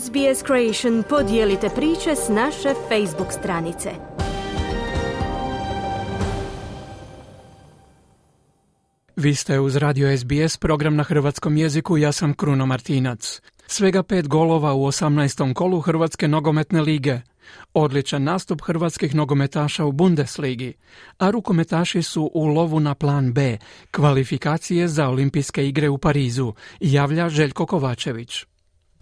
SBS Creation podijelite priče s naše Facebook stranice. Vi ste uz Radio SBS, program na hrvatskom jeziku, ja sam Kruno Martinac. Svega 5 golova u 18. kolu Hrvatske nogometne lige. Odličan nastup hrvatskih nogometaša u Bundesligi, a rukometaši su u lovu na plan B, kvalifikacije za olimpijske igre u Parizu, javlja Željko Kovačević.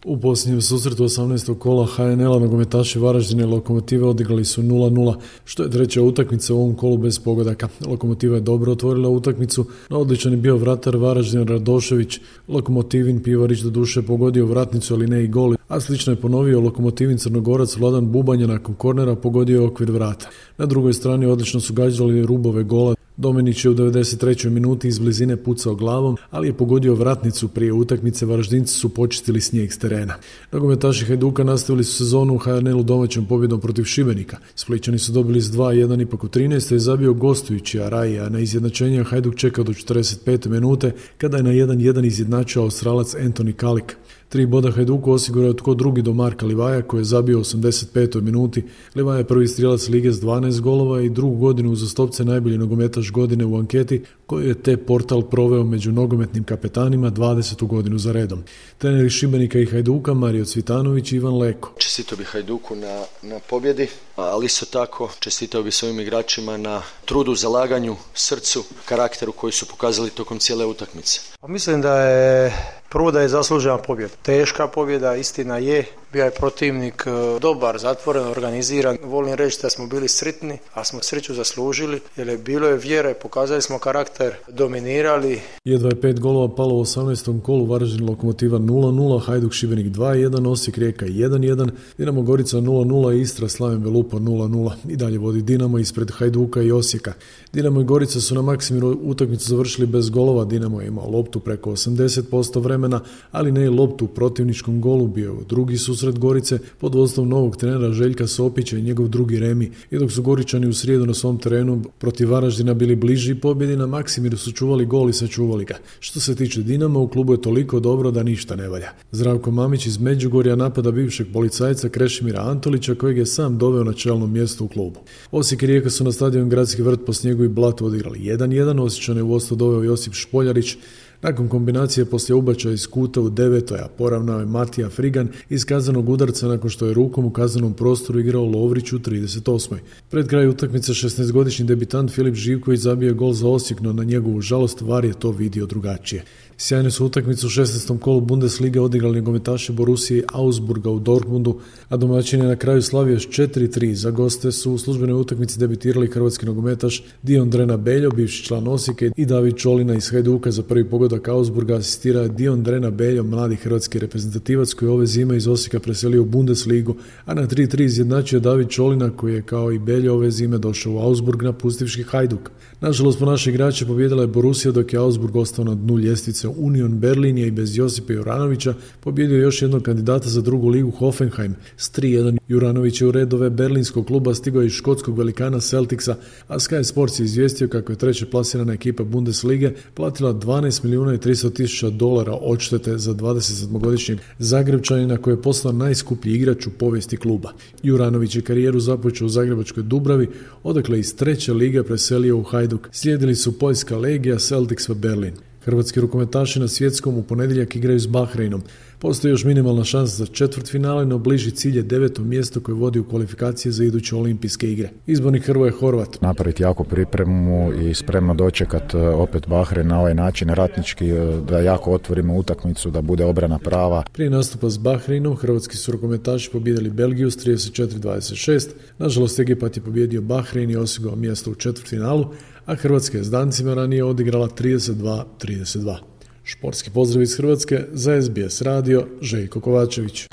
U posljednjem susretu 18. kola HNL-a nogometaši Varaždine Lokomotive odigrali su 0-0, što je treća utakmica u ovom kolu bez pogodaka. Lokomotiva je dobro otvorila utakmicu, no odličan je bio vratar Varaždina Radošević. Lokomotivin Pivarić doduše pogodio vratnicu, ali ne i gol, a slično je ponovio Lokomotivin Crnogorac Vladan Bubanja, nakon kornera pogodio okvir vrata. Na drugoj strani odlično su gađali rubove gola. Dominić je u 93. minuti iz blizine pucao glavom, ali je pogodio vratnicu. Prije utakmice Varaždinci su počistili snijeg s terena. Nogometaši Hajduka nastavili su sezonu u HNL-u domaćom pobjedom protiv Šibenika. Splićani su dobili s 2-1 ipak u 13. i zabio gostujući Araija. Na izjednačenje Hajduk čekao do 45. minute, kada je na 1-1 izjednačio Australac Anthony Calic. 3 boda Hajduku osigurao tko drugi do Marka Livaja, koji je zabio u 85. minuti. Livaja je prvi strijelac lige s 12 golova i drugu godinu uzastopce najbolji nogometaš godine u anketi, koju je te portal proveo među nogometnim kapetanima 20. godinu za redom. Treneri Šibenika i Hajduka Mario Cvitanović i Ivan Leko. Čestitao bi Hajduku na pobjedi, ali isto tako čestitao bi svojim igračima na trudu, zalaganju, srcu, karakteru koji su pokazali tokom cijele utakmice. Mislim da je prvo da je zaslužena pobjeda. Teška pobjeda, istina je. Bio je protivnik dobar, zatvoren, organiziran. Volim reći da smo bili sretni, a smo sreću zaslužili, jer je bilo je vjere, pokazali smo karakter, dominirali. Jedva je 5 golova palo u 18. kolu, Varaždin Lokomotiva 0-0, Hajduk Šibenik 2-1, Osijek Rijeka 1-1, Dinamo Gorica 0-0, Istra Slaven Belupo 0-0. I dalje vodi Dinamo ispred Hajduka i Osijeka. Dinamo i Gorica su na Maksimiru utakmicu završili bez golova. Dinamo je imao loptu preko 80% vremena, ali ne i loptu u protivničkom golu. Bio drugi susret Gorice pod vodstvom novog trenera Željka Sopića i njegov drugi remi. I dok su Goričani u srijedu na svom terenu protiv Varaždina bili bliži pobjedi, na Maksimiru su čuvali gol i sačuvali ga. Što se tiče Dinama, u klubu je toliko dobro da ništa ne valja. Zdravko Mamić iz Međugorja napada bivšeg policajca Krešimira Antolića, kojeg je sam doveo na čelno mjesto u klubu. Osijek i Rijeka su na stadion Gradski vrt po snijegu i blatu odigrali 1-1, Osječane u vodstvo doveo Josip Špoljarić. Nakon kombinacije poslije ubačaja iz kuta u 9. a poravnao je Matija Frigan iz kaznenog udarca, nakon što je rukom u kaznenom prostoru igrao Lovrić u 38. Pred kraj utakmice 16-godišnji debitant Filip Živković zabio gol za Osijek, no na njegovu žalost VAR je to vidio drugačije. Sjajnu su utakmicu u 16. kolu Bundeslige odigrali nogometaši Borusije Augsburga u Dortmundu, a domaćini na kraju slavio s 4-3. Za goste su u službenoj utakmici debitirali hrvatski nogometaš Dion Drena Bello, bivši član Osijeka, i David Čolina iz Hajduka. Za prvi pogodak Augsburga asistira Dion Drena Bello, mladi hrvatski reprezentativac koji ove zime iz Osijeka preselio u Bundesligu, a na 3-3 izjednačio David Čolina, koji je kao i Bello ove zime došao u Augsburg napustivši Hajduk. Nažalost po naše igrače pobijedila je Borusija, dok je Augsburg ostao na dnu ljestvice. Union Berlin je i bez Josipa Juranovića pobjedio još jednog kandidata za drugu ligu, Hoffenheim, s 3-1. Juranović je u redove berlinskog kluba stigao iz škotskog velikana Celticsa, a Sky Sports je izvijestio kako je treće plasirana ekipa Bundeslige platila $12,300,000 odštete za 27-godišnjeg Zagrebčanina, koji je postao najskuplji igrač u povijesti kluba. Juranović je karijeru započeo u Zagrebačkoj Dubravi, odakle iz treće lige preselio u Hajduk. Slijedili su poljska Legija, Celtics i Berlin. Hrvatski rukometaši na svjetskom u ponedjeljak igraju s Bahreinom. Postoji još minimalna šansa za četvrtfinale, no bliži cilj je 9. mjesto koje vodi u kvalifikacije za iduće olimpijske igre. Izbornik Hrvoje Horvat. Napraviti jako pripremu i spremno dočekat opet Bahrein na ovaj način ratnički, da jako otvorimo utakmicu, da bude obrana prava. Prije nastupa s Bahreinom hrvatski su rukometaši pobijedili Belgiju s 34-26. Nažalost, Egipat je pobijedio Bahrein i osigurao mjesto u četvrtfinalu, a Hrvatska je s Dancima ranije odigrala 32-32. Športski pozdrav iz Hrvatske za SBS radio, Željko Kovačević.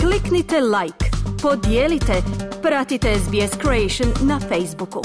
Kliknite like, podijelite, pratite SBS Creation na Facebooku.